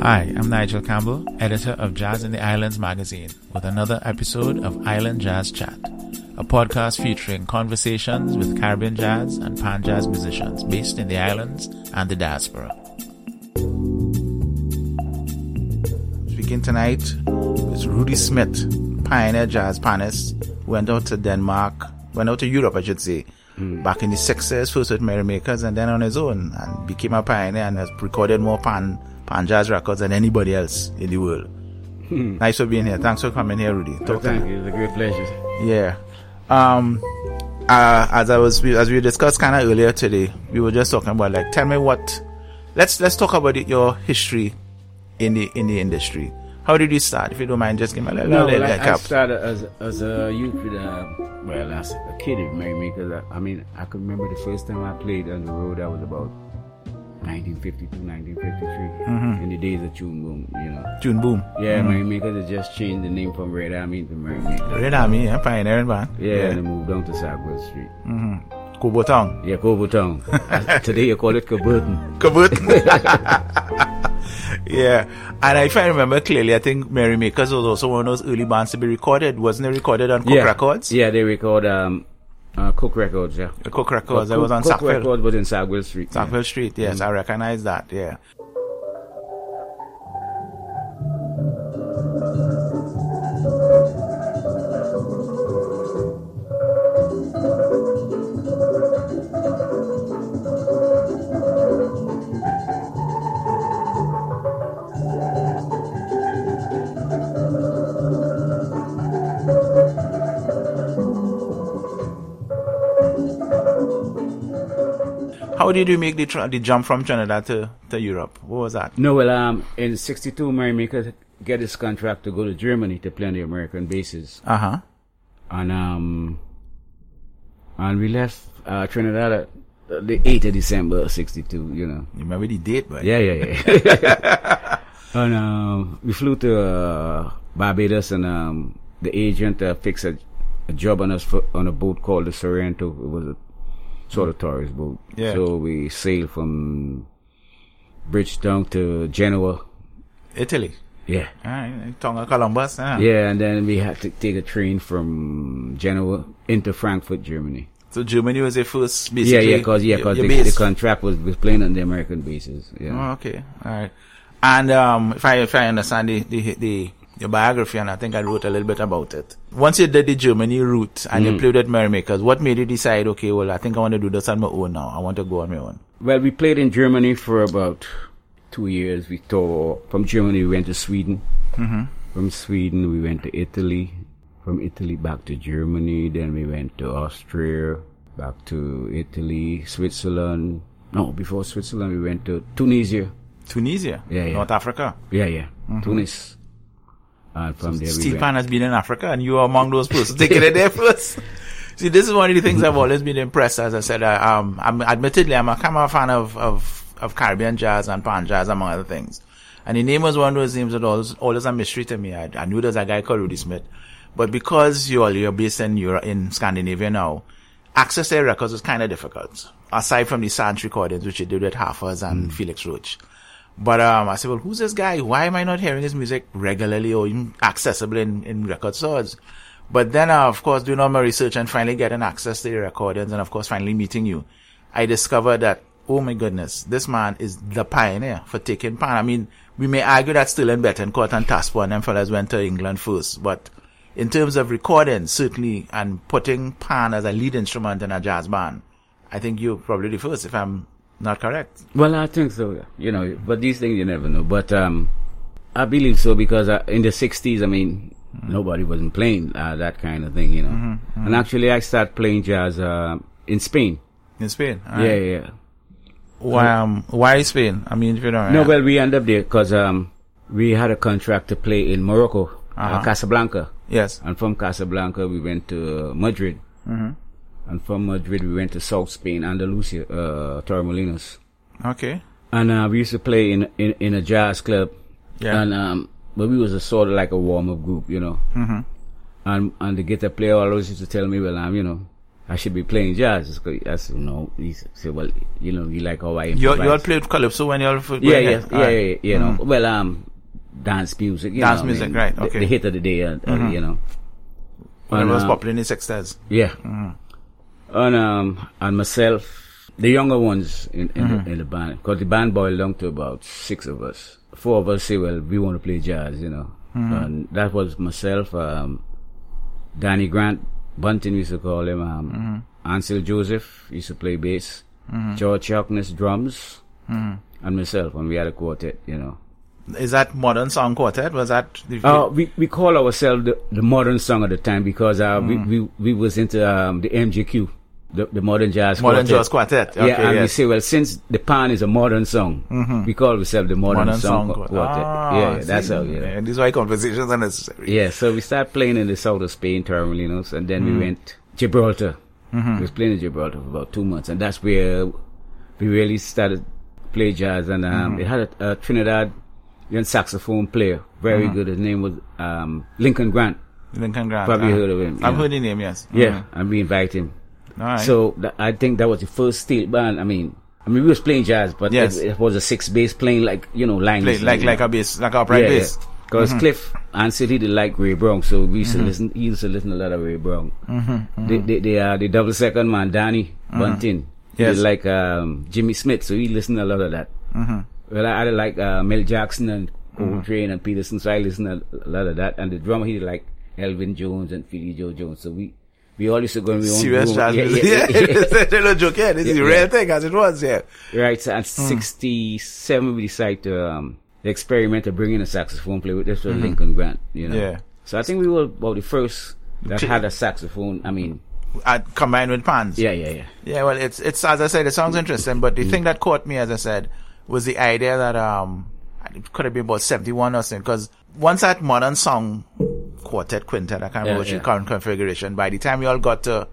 Hi, I'm Nigel Campbell, editor of Jazz in the Islands magazine, with another episode of Island Jazz Chat, a podcast featuring conversations with Caribbean jazz and pan jazz musicians based in the islands and the diaspora. Speaking tonight is Rudy Smith, pioneer jazz panist, went out to Denmark, went out to Europe, I should say, back in the 60s, first with Merrymakers and then on his own, and became a pioneer and has recorded more pan jazz records than anybody else in the world. Nice for being here. Thanks for coming here, Rudy. Thank you. It's a great pleasure. Yeah. As we discussed kind of earlier today, we were just talking about like, tell me what. Let's talk about your history in the industry. How did you start? If you don't mind, just give me a little recap. I started as a youth with as a kid in Merrymakers. I can remember the first time I played on the road. I was about 1952, 1953, in the days of Tune Boom, you know. Tune Boom. Yeah, Merrymakers had just changed the name from Red Army to Merrymakers. Red Army, yeah, pioneering band. Yeah, and they moved down to Sackville Street. Cobotown. Yeah, Cobotown. Today you call it Coburton. Yeah, and if I remember clearly, I think Merrymakers was also one of those early bands to be recorded. Wasn't it recorded on Cook Records? Yeah, they record Cook Records, yeah. Cook Records, that was on Sackville. Cook Records was in Sackville Street. Sackville Street, yes, I recognize that, yeah. How did you make the jump from Trinidad to Europe? What was that? No, well, in '62, Merrymakers get this contract to go to Germany to play on the American bases. And we left Trinidad at the 8th of December, '62. You know. You remember the date, but yeah. And we flew to Barbados, and the agent fixed a job on us on a boat called the Sorrento. It was a sort of tourist boat. Yeah. So we sailed from Bridgetown to Genoa, Italy. Yeah. Tonga, Columbus. Yeah, and then we had to take a train from Genoa into Frankfurt, Germany. So Germany was your first, basically. Yeah, because the contract was playing on the American bases. Yeah. Oh, okay. All right. And if I understand your biography, and I think I wrote a little bit about it. Once you did the Germany route and you played at Merrymakers, what made you decide, okay, well, I think I want to do this on my own now. I want to go on my own. Well, we played in Germany for about 2 years. We tore from Germany, we went to Sweden. From Sweden, we went to Italy. From Italy, back to Germany. Then we went to Austria, back to Italy, Switzerland. No, before Switzerland, we went to Tunisia. Tunisia? Yeah. North Africa? Yeah. Tunis. From there Steve Pan has been in Africa, and you are among those persons taking it there first. See, this is one of the things I've always been impressed. As I said, I'm admittedly a camera fan of Caribbean jazz and pan jazz, among other things. And the name was one of those names that always a mystery to me. I knew there's a guy called Rudy Smith, but because you're based in Scandinavia now, access to their records was kind of difficult. Aside from the Sands recordings, which you did with Haffers and Felix Roach. But I said, well, who's this guy? Why am I not hearing his music regularly or even accessible in record stores? But then, of course, doing all my research and finally getting access to the recordings and, of course, finally meeting you, I discovered that, oh, my goodness, this man is the pioneer for taking pan. I mean, we may argue that still in Bettencourt and Taspo and them fellas went to England first. But in terms of recording, certainly, and putting pan as a lead instrument in a jazz band, I think you're probably the first, if I'm not correct. Well, I think so, you know, but these things you never know. But I believe so, because in the 60s, I mean, nobody wasn't playing that kind of thing, you know. And actually, I started playing jazz in Spain. In Spain? All right. Yeah. Why Spain? I mean, if you don't know. No, well, we ended up there because we had a contract to play in Morocco, Casablanca. Yes. And from Casablanca, we went to Madrid. And from Madrid, we went to South Spain, Andalusia, Torremolinos. Okay. And we used to play in a jazz club. Yeah. And but we was a sort of like a warm up group, you know. And the guitar player always used to tell me, well, you know, I should be playing jazz. That's, you know, he said, well, you know, you like how I improvise. You all played calypso when you all you know. Well, dance music. Dance music, right? Okay. The hit of the day, you know. When it was popular in the sextas. Yeah. Mm-hmm. And myself, the younger ones in the band, because the band boiled down to about six of us. Four of us say, well, we want to play jazz, you know. Mm-hmm. And that was myself, Danny Grant Bunting, we used to call him, Ansel Joseph used to play bass, George Chuckness drums, and myself, and we had a quartet, you know. Is that Modern Song Quartet? Was that the we call ourselves the Modern Song at the time, because we was into the MJQ, the Modern Jazz Quartet. Okay, yeah, and we say, well, since the pan is a modern song, we call ourselves the Modern Song Quartet. Yeah, that's how. You know. Yeah, these are conversations are necessary. Yeah, so we started playing in the south of Spain, Torremolinos, and then we went Gibraltar. We was playing in Gibraltar for about 2 months, and that's where we really started play jazz. And it had a Trinidad young saxophone player, very good. His name was Lincoln Grant. Probably heard of him. I've heard the name, yes. Yeah, and we invited him. All right. So I think that was the first steel band. I mean, we was playing jazz, but it was a six bass playing like, you know, line. Like a bass, like a upright bass. Because Cliff Ansel, he did like Ray Brown, so we used to listen. He used to listen a lot of Ray Brown. They are the double second man, Danny Bunting. Yes. Did like Jimmy Smith, so he listened a lot of that. Well, I did like Mel Jackson and Coltrane and Peterson, so I listened a lot of that. And the drummer, he did like Elvin Jones and Philly Joe Jones. So we all used to go in our own serious jazz music. There's no joke here. This is a real thing as it was, Right, so at 67, we decided to experiment of bringing a saxophone player. This was Lincoln Grant, you know. Yeah. So I think we were about the first that had a saxophone, combined with pans. Yeah. Yeah, well, it's as I said, it sounds interesting, but the thing that caught me, as I said, was the idea that it could have been about 71 or something, because once that Modern Song Quintet, I can't remember the current configuration, by the time we all got to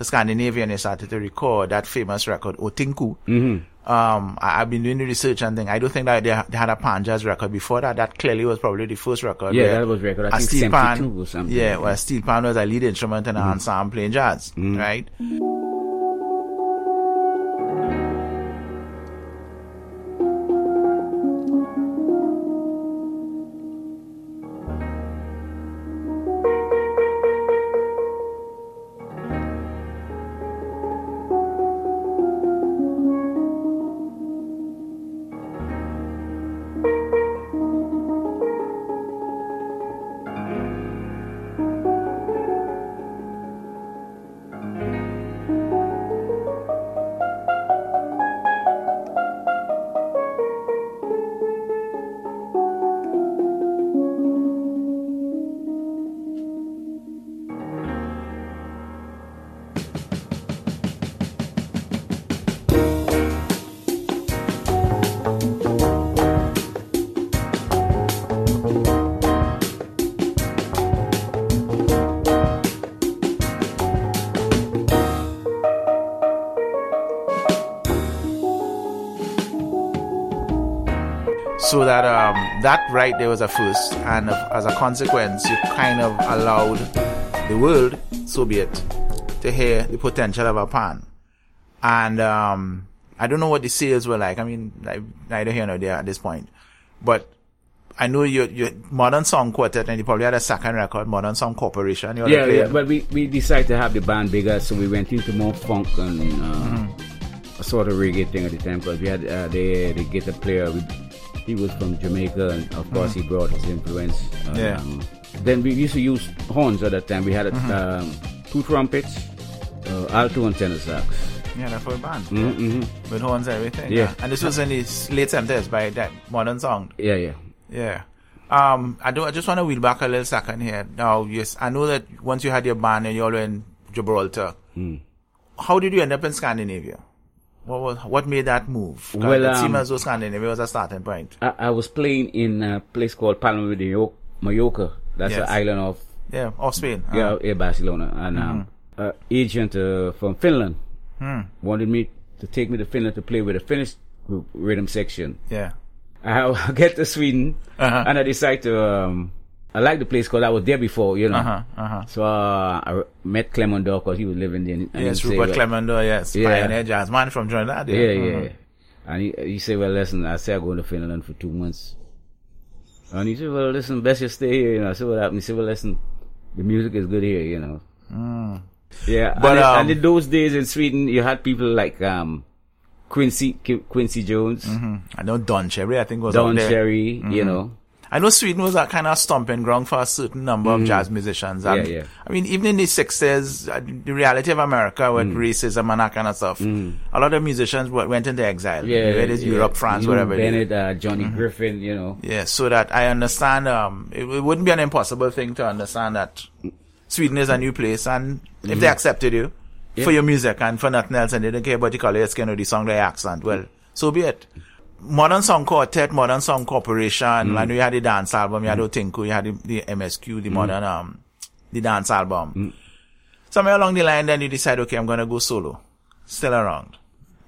Scandinavia and they started to record that famous record, Otinku, I've been doing the research and thing. I don't think that they had a pan jazz record before that. That clearly was probably the first record. Yeah, that was record. I think steel pan or something. Yeah, well, steel pan was a lead instrument in an ensemble playing jazz, right? So that right there was a first, and as a consequence, you kind of allowed the world, so be it, to hear the potential of a pan. And I don't know what the sales were like. I mean, neither here nor there at this point. But I know your Modern Song Quartet, and you probably had a second record, Modern Song Corporation. Yeah. But we decided to have the band bigger, so we went into more funk and a sort of reggae thing at the time, because we had the guitar player. He was from Jamaica, and of course he brought his influence. Then we used to use horns at that time. We had two trumpets, alto and tenor sax. Yeah, that's for a band. With horns and everything. Yeah. And this was in the late 70s by that Modern Song. Yeah. I just want to wheel back a little second here. Now, yes, I know that once you had your band and you all were in Gibraltar, how did you end up in Scandinavia? What made that move? Well, it seemed as though Scandinavia was a starting point. I was playing in a place called Palma de Mallorca. That's an island off Spain. Yeah, Barcelona. And an agent from Finland wanted me to take me to Finland to play with a Finnish group, rhythm section. Yeah, I get to Sweden and I decide to I like the place because I was there before, you know. So I met Clemendorf because he was living there. And yes, Rupert Clemendorf, yes, pioneer jazz man from Trinidad. Yeah, And he said, well, listen, I said I'm going to Finland for 2 months. And he said, well, listen, best you stay here, you know. I said, what happened? He said, well, listen, the music is good here, you know. Yeah, but and in those days in Sweden, you had people like Quincy Jones. I know Don Cherry, I think was Don Cherry, you know. I know Sweden was a kind of stomping ground for a certain number of jazz musicians. And I mean, even in the 60s, the reality of America with racism and that kind of stuff, a lot of musicians went into exile. Europe, France, whatever. Bennett, Johnny Griffin, you know. Yeah, so that I understand, it wouldn't be an impossible thing to understand that Sweden is a new place, and if they accepted you for your music and for nothing else, and they didn't care about the color of your skin or the song, their accent, well, so be it. Modern Song Quartet, Modern Song Corporation, I know you had the dance album, you had Otinku, you had the MSQ, the modern, the dance album. Somewhere along the line, then you decide, okay, I'm gonna go solo. Still around.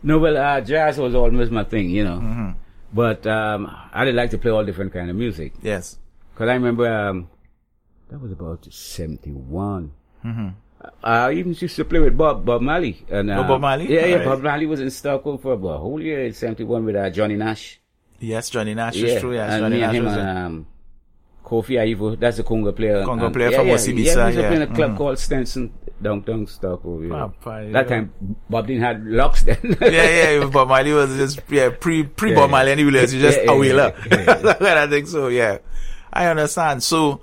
No, well, jazz was almost my thing, you know. But, I did like to play all different kind of music. Yes. Cause I remember, that was about 71. I even used to play with Bob Marley. And, Bob Marley? Yeah, yeah. Right. Bob Marley was in Stockholm for about a whole year in 71 with Johnny Nash. Yes, Johnny Nash is true. Yes, and Johnny Nash and him was and, Kofi Aivo, that's the Congo player. Congo player from Osibisa. Yeah, he was playing a club called Stenson downtown Stockholm. Yeah. That time, Bob didn't have locks then. Bob Marley was just pre Bob Marley, and he was just a wheeler. I think so, I understand. So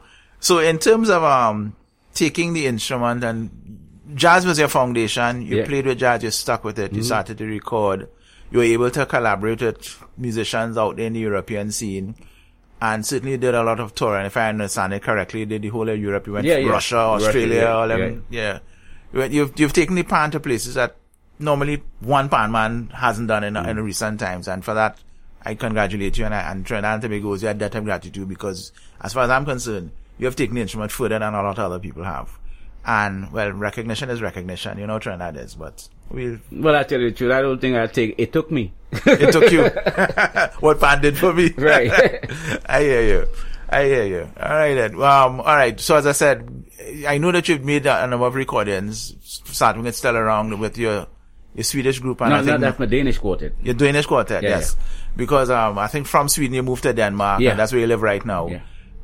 in terms of, taking the instrument, and jazz was your foundation. You played with jazz, you stuck with it, you started to record, you were able to collaborate with musicians out there in the European scene, and certainly did a lot of touring. If I understand it correctly, you did the whole of Europe. You went to Russia, Australia, You've taken the pan to places that normally one pan man hasn't done in recent times, and for that I congratulate you, and Trinidad and Tobago is your debt of gratitude, because as far as I'm concerned, you have taken the instrument further than a lot of other people have. And, well, recognition is recognition. You know what that is, but we'll... Well, I tell you the truth, I don't think I'll take... It took me. It took you. What Pan did for me. Right. I hear you. All right, then. All right. So, as I said, I know that you've made a number of recordings, starting with Stella Round, with your Swedish group, and no, I think that's my Danish quartet. Your Danish quartet, yes. Yeah. Because I think from Sweden you moved to Denmark, and that's where you live right now. Yeah.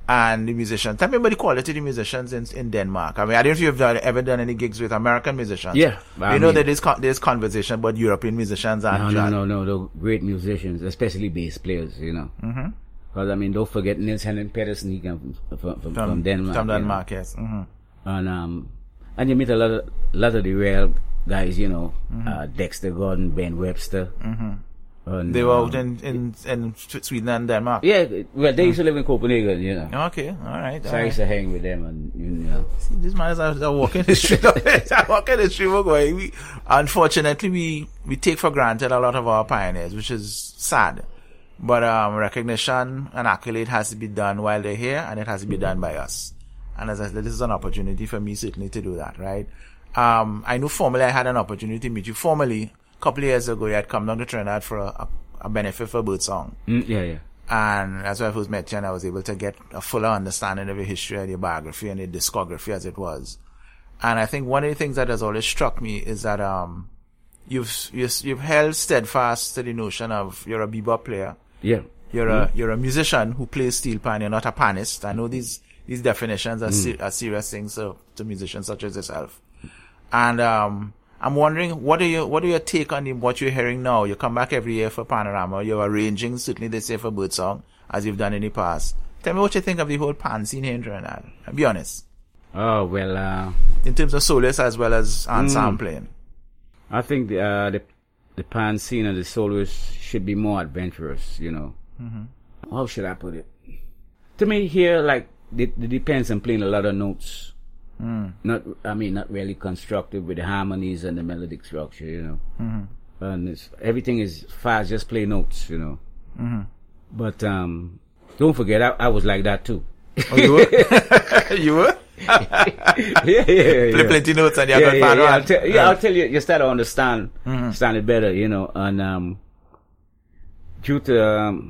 And the musicians. Tell me about the quality of the musicians in Denmark. I mean, I don't know if you've ever done any gigs with American musicians. Yeah. I mean, that there's conversation about European musicians and jazz. No. They're great musicians, especially bass players, you know. Mm-hmm. Because, I mean, don't forget Nils Henning Pedersen, he came from Denmark. From Denmark, yes. Mm-hmm. And you meet a lot of the real guys, you know. Mm-hmm. Dexter Gordon, Ben Webster. Mm-hmm. And, they were out in Sweden and Denmark. Yeah, well, they used to live in Copenhagen, you know. Okay, all right. So I used to hang with them, and you know. See, this man is walking the street. Unfortunately, we take for granted a lot of our pioneers, which is sad. But recognition and accolade has to be done while they're here, and it has to be done by us. And as I said, this is an opportunity for me certainly to do that, right? I know formally I had an opportunity to meet you formally. Couple of years ago, you had come down to Trinidad for a benefit for Birdsong. And that's why I first met you, and I was able to get a fuller understanding of your history and your biography and your discography as it was. And I think one of the things that has always struck me is that, you've held steadfast to the notion of you're a bebop player. Yeah. You're a musician who plays steel pan. You're not a panist. I know these definitions are serious things to musicians such as yourself. And, I'm wondering, what are your take on what you're hearing now? You come back every year for Panorama. You're arranging, certainly they say, for Birdsong, as you've done in the past. Tell me what you think of the whole pan scene here in Trinidad. Be honest. Oh, well, in terms of soloists as well as ensemble playing. I think the pan scene and the soloists should be more adventurous, you know. Mm-hmm. How should I put it? To me here, like, it depends on playing a lot of notes. Not really constructive with the harmonies and the melodic structure, you know. Mm-hmm. And everything is fast, just play notes, you know. Mm-hmm. But don't forget, I was like that too. Oh, you were? You were? yeah. Play plenty notes and you have got bad. I'll tell you, you start to understand it better, you know. And due to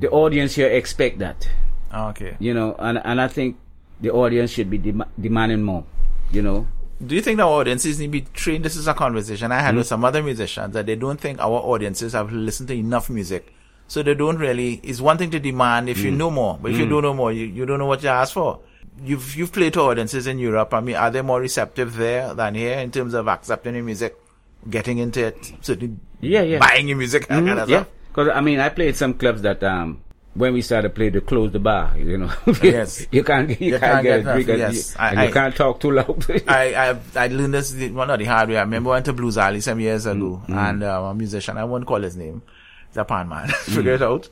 the audience here expect that. Okay. You know, and I think the audience should be demanding more, you know. Do you think our audiences need to be trained? This is a conversation I had with some other musicians, that they don't think our audiences have listened to enough music. So they don't really, it's one thing to demand if you know more, but if you don't know more, you don't know what you ask for. You've played to audiences in Europe. I mean, are they more receptive there than here in terms of accepting your music, getting into it, certainly buying your music, that kind of stuff? Because, I mean, I played some clubs that, when we started playing, they closed the bar, you know. Yes. You can't get a drink, and you can't talk too loud. I learned this, well, not the hard way. I remember I went to Blues Alley some years ago, and a musician, I won't call his name, Japan man, figure it out.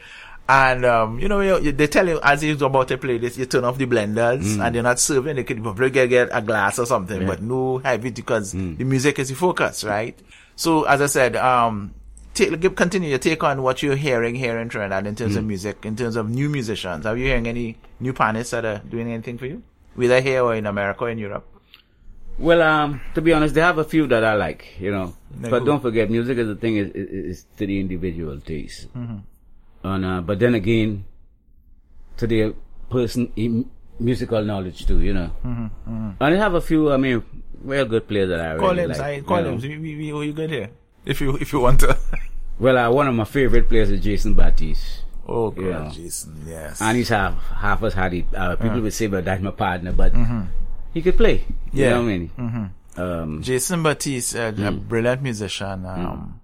And, you know, they tell you, as you're about to play this, you turn off the blenders, and they're not serving. They could probably get a glass or something, but no heavy, because the music is the focus, right? So, as I said, continue your take on what you're hearing here in Trinidad in terms of music, in terms of new musicians. Are you hearing any new panists that are doing anything for you, whether here or in America or in Europe? Well, to be honest, they have a few that I like, you know. But don't forget, music is a thing, is to the individual taste. Mm-hmm. And, but then again, to the person in musical knowledge too, you know. Mm-hmm, mm-hmm. And they have a few, I mean, real good players that I really like. Call him. You good here? If you want to. Well, one of my favorite players is Jason Batiste. Oh, God, you know? Jason, yes. And he's half as hardy. People would say, but that's my partner, but he could play. You know what I mean? Mm-hmm. Jason Batiste, a brilliant musician.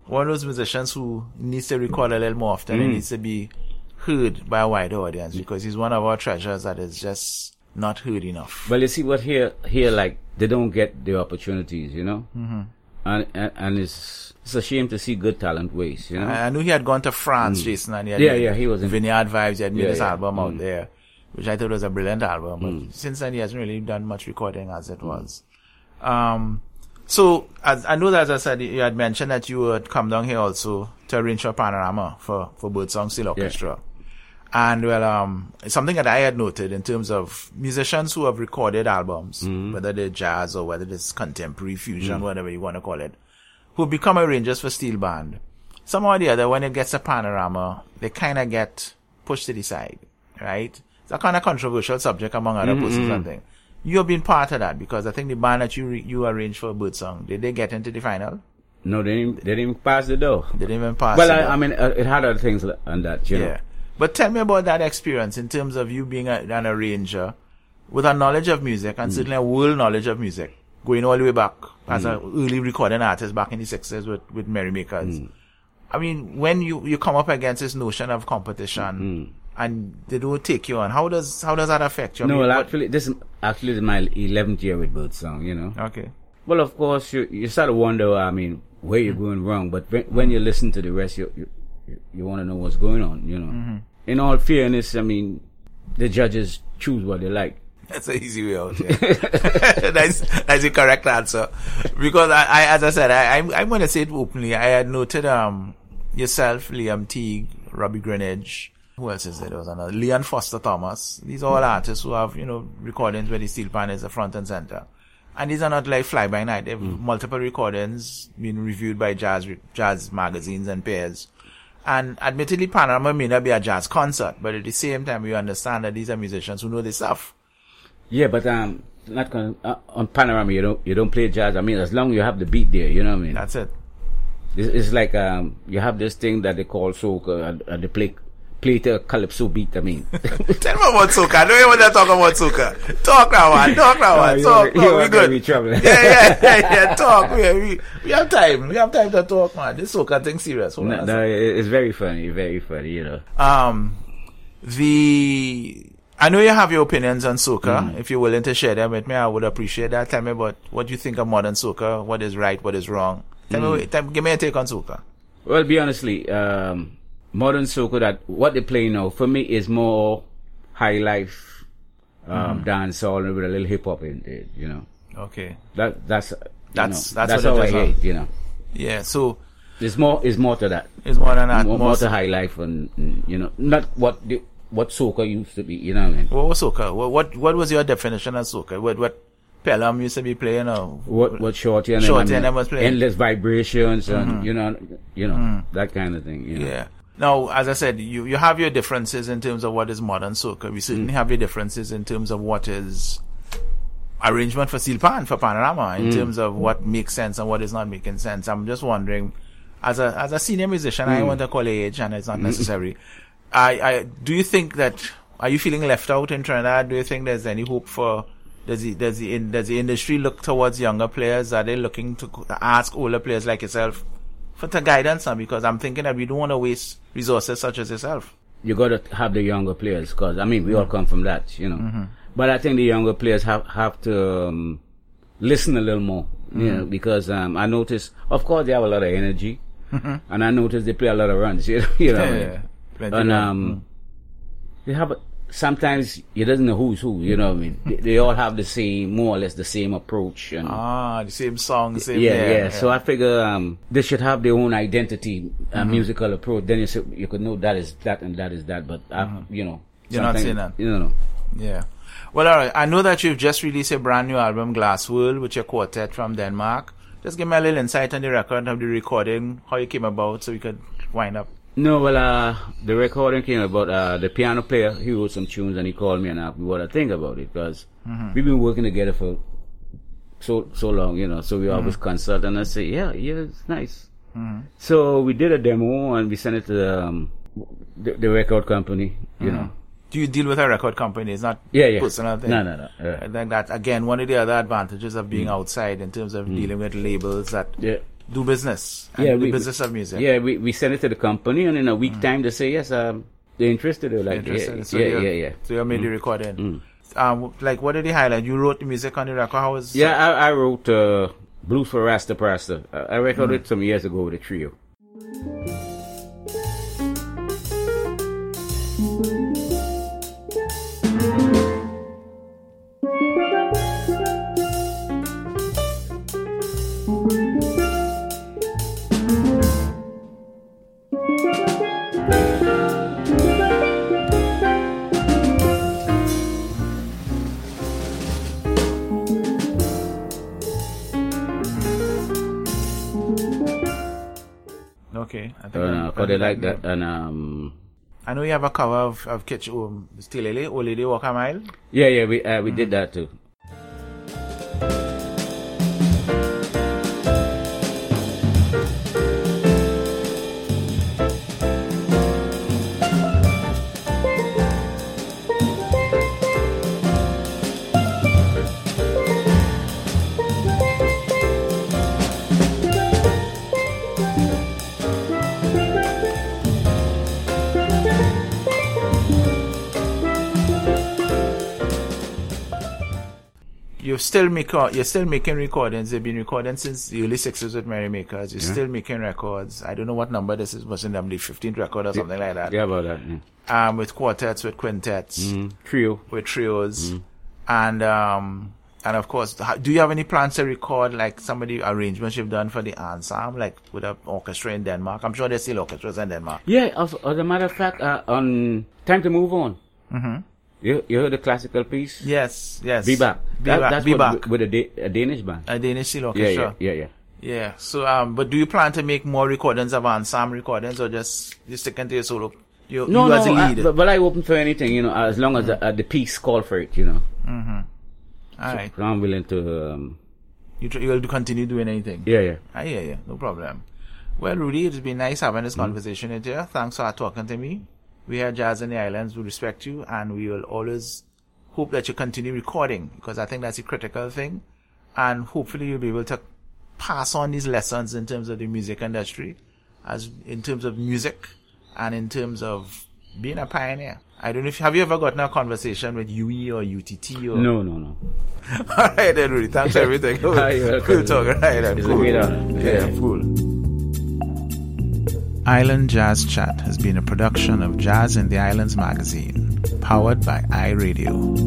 One of those musicians who needs to record a little more often and needs to be heard by a wider audience, because he's one of our treasures that is just not heard enough. Well, you see what here like, they don't get the opportunities, you know? Mm-hmm. And it's a shame to see good talent waste, you know. I knew he had gone to France, Jason, and he had he was in Vineyard Vibes. He had made this album out there, which I thought was a brilliant album. But since then, he hasn't really done much recording as it was. So as I know that, as I said, you had mentioned that you would come down here also to arrange for Panorama for Birdsong Steel Orchestra. And well, it's something that I had noted in terms of musicians who have recorded albums, whether they're jazz or whether it's contemporary fusion, whatever you want to call it, who become arrangers for steel band. Somehow or the other, when it gets a Panorama, they kind of get pushed to the side, right? It's a kind of controversial subject among other persons and things. You have been part of that, because I think the band that you arranged for Birdsong, did they get into the final? No, they didn't pass the door. They didn't even pass the door. Well, I mean, it had other things on that, you know. But tell me about that experience in terms of you being an arranger with a knowledge of music, and certainly a world knowledge of music, going all the way back as an early recording artist back in the 60s with Merrymakers. I mean, when you come up against this notion of competition and they don't take you on, how does that affect you? This is my 11th year with Birdsong, you know. Okay. Well, of course, you start to wonder, I mean, where you're going wrong, but when you listen to the rest, you want to know what's going on, you know. In all fairness, I mean, the judges choose what they like. That's an easy way out. Yeah. That's the correct answer. Because I as I said, I'm going to say it openly. I had noted yourself, Liam Teague, Robbie Greenidge. Who else is there? There was another. Leon Foster Thomas. These are all artists who have, you know, recordings where the steel panels are front and center. And these are not like fly by night. They have multiple recordings being reviewed by jazz magazines and peers. And admittedly, Panorama may not be a jazz concert, but at the same time, you understand that these are musicians who know their stuff. Yeah, but not on Panorama, you don't play jazz. I mean, as long as you have the beat there, you know what I mean? That's it. It's like you have this thing that they call soca, and they play to a calypso beat, I mean. Tell me about soca. I don't even want to talk about soca. Talk now, man. We're good. Yeah. Talk. We have time. We have time to talk, man. This soca thing serious. No, it's very funny, you know. I know you have your opinions on soca. If you're willing to share them with me, I would appreciate that. Tell me about what you think of modern soca. What is right? What is wrong? Give me a take on soca. Well, be honestly, modern soca, that what they play now for me is more high life, dancehall with a little hip hop in it, you know. Okay. That's what I hate, you know. Yeah. So it's more to that. It's more than that. More to high life, and you know, not what soca used to be. You know what I mean? What was soca? What was your definition of soca? What Pelham used to be playing, or what Shorty and them was playing? Endless vibrations, and you know that kind of thing. You know? Yeah. Now, as I said, you have your differences in terms of what is modern soca. We certainly have your differences in terms of what is arrangement for Silpan, for Panorama, in terms of what makes sense and what is not making sense. I'm just wondering, as a senior musician, I want to call age, and it's not necessary. I do you think that, are you feeling left out in Trinidad? Do you think there's any hope for, does the industry look towards younger players? Are they looking to ask older players like yourself for guidance? Because I'm thinking that we don't want to waste resources such as yourself. You got to have the younger players, because I mean we all come from that, you know. Mm-hmm. But I think the younger players have to listen a little more, you know, because I notice, of course, they have a lot of energy, and I notice they play a lot of runs, you know. Yeah. And they have sometimes you doesn't know who's who, you know what I mean? They all have the same, more or less the same approach. And the same song, the same... Yeah. So I figure they should have their own identity, musical approach. Then you could know that is that and that is that, but, you know... You're not saying that. You know. Yeah. Well, all right. I know that you've just released a brand new album, Glass World, with your quartet from Denmark. Just give me a little insight on the record of the recording, how it came about, so we could wind up. No, well, the recording came about, the piano player, he wrote some tunes and he called me and asked me what I think about it, because we've been working together for so long, you know, so we always consult, and I say, yeah, it's nice. So we did a demo and we sent it to the record company, you know. Do you deal with a record company? It's not personal thing? No. Yeah. I think that, again, one of the other advantages of being outside in terms of dealing with labels that... Yeah. Do business. And do business of music. Yeah, we send it to the company, and in a week time they say yes, they're interested. They're like, so so you made the recording. Like, what did they highlight? You wrote the music on the record. How was? Yeah, I wrote Blues for Rasta Prasta. I recorded some years ago with a trio. Okay, I think they like that. And I know you have a cover of Kitch Stilele, Old Lady Walk a Mile. Yeah, we did that too. You're still making recordings. They've been recording since the early 60s with Merrymakers. You're still making records. I don't know what number this is. Wasn't the 15th record or something like that? Yeah, about that. Yeah. With quartets, with quintets, with trios, and of course, do you have any plans to record like some of the arrangements you've done for the ensemble, like with an orchestra in Denmark? I'm sure there's still orchestras in Denmark. Yeah, as a matter of fact, on Time to Move On. You heard the classical piece? Yes. Bebop. That's Bebop. With a Danish band. A Danish steel orchestra. Yeah. So, but do you plan to make more recordings of ensemble recordings, or just sticking to your solo? No, as a leader? But I open for anything, you know, as long as the piece call for it, you know. All right. So I'm willing to. You will continue doing anything. Yeah. No problem. Well, Rudy, it's been nice having this conversation with you. Thanks for talking to me. We at Jazz in the Islands will respect you, and we will always hope that you continue recording, because I think that's a critical thing. And hopefully you'll be able to pass on these lessons in terms of the music industry, as in terms of music and in terms of being a pioneer. I don't know if, have you ever gotten a conversation with UE or UTT or? No. All right then, Rudy. Thanks for everything. Cool talk. All right then. Cool. Yeah, cool. Island Jazz Chat has been a production of Jazz in the Islands magazine, powered by iRadio.tt.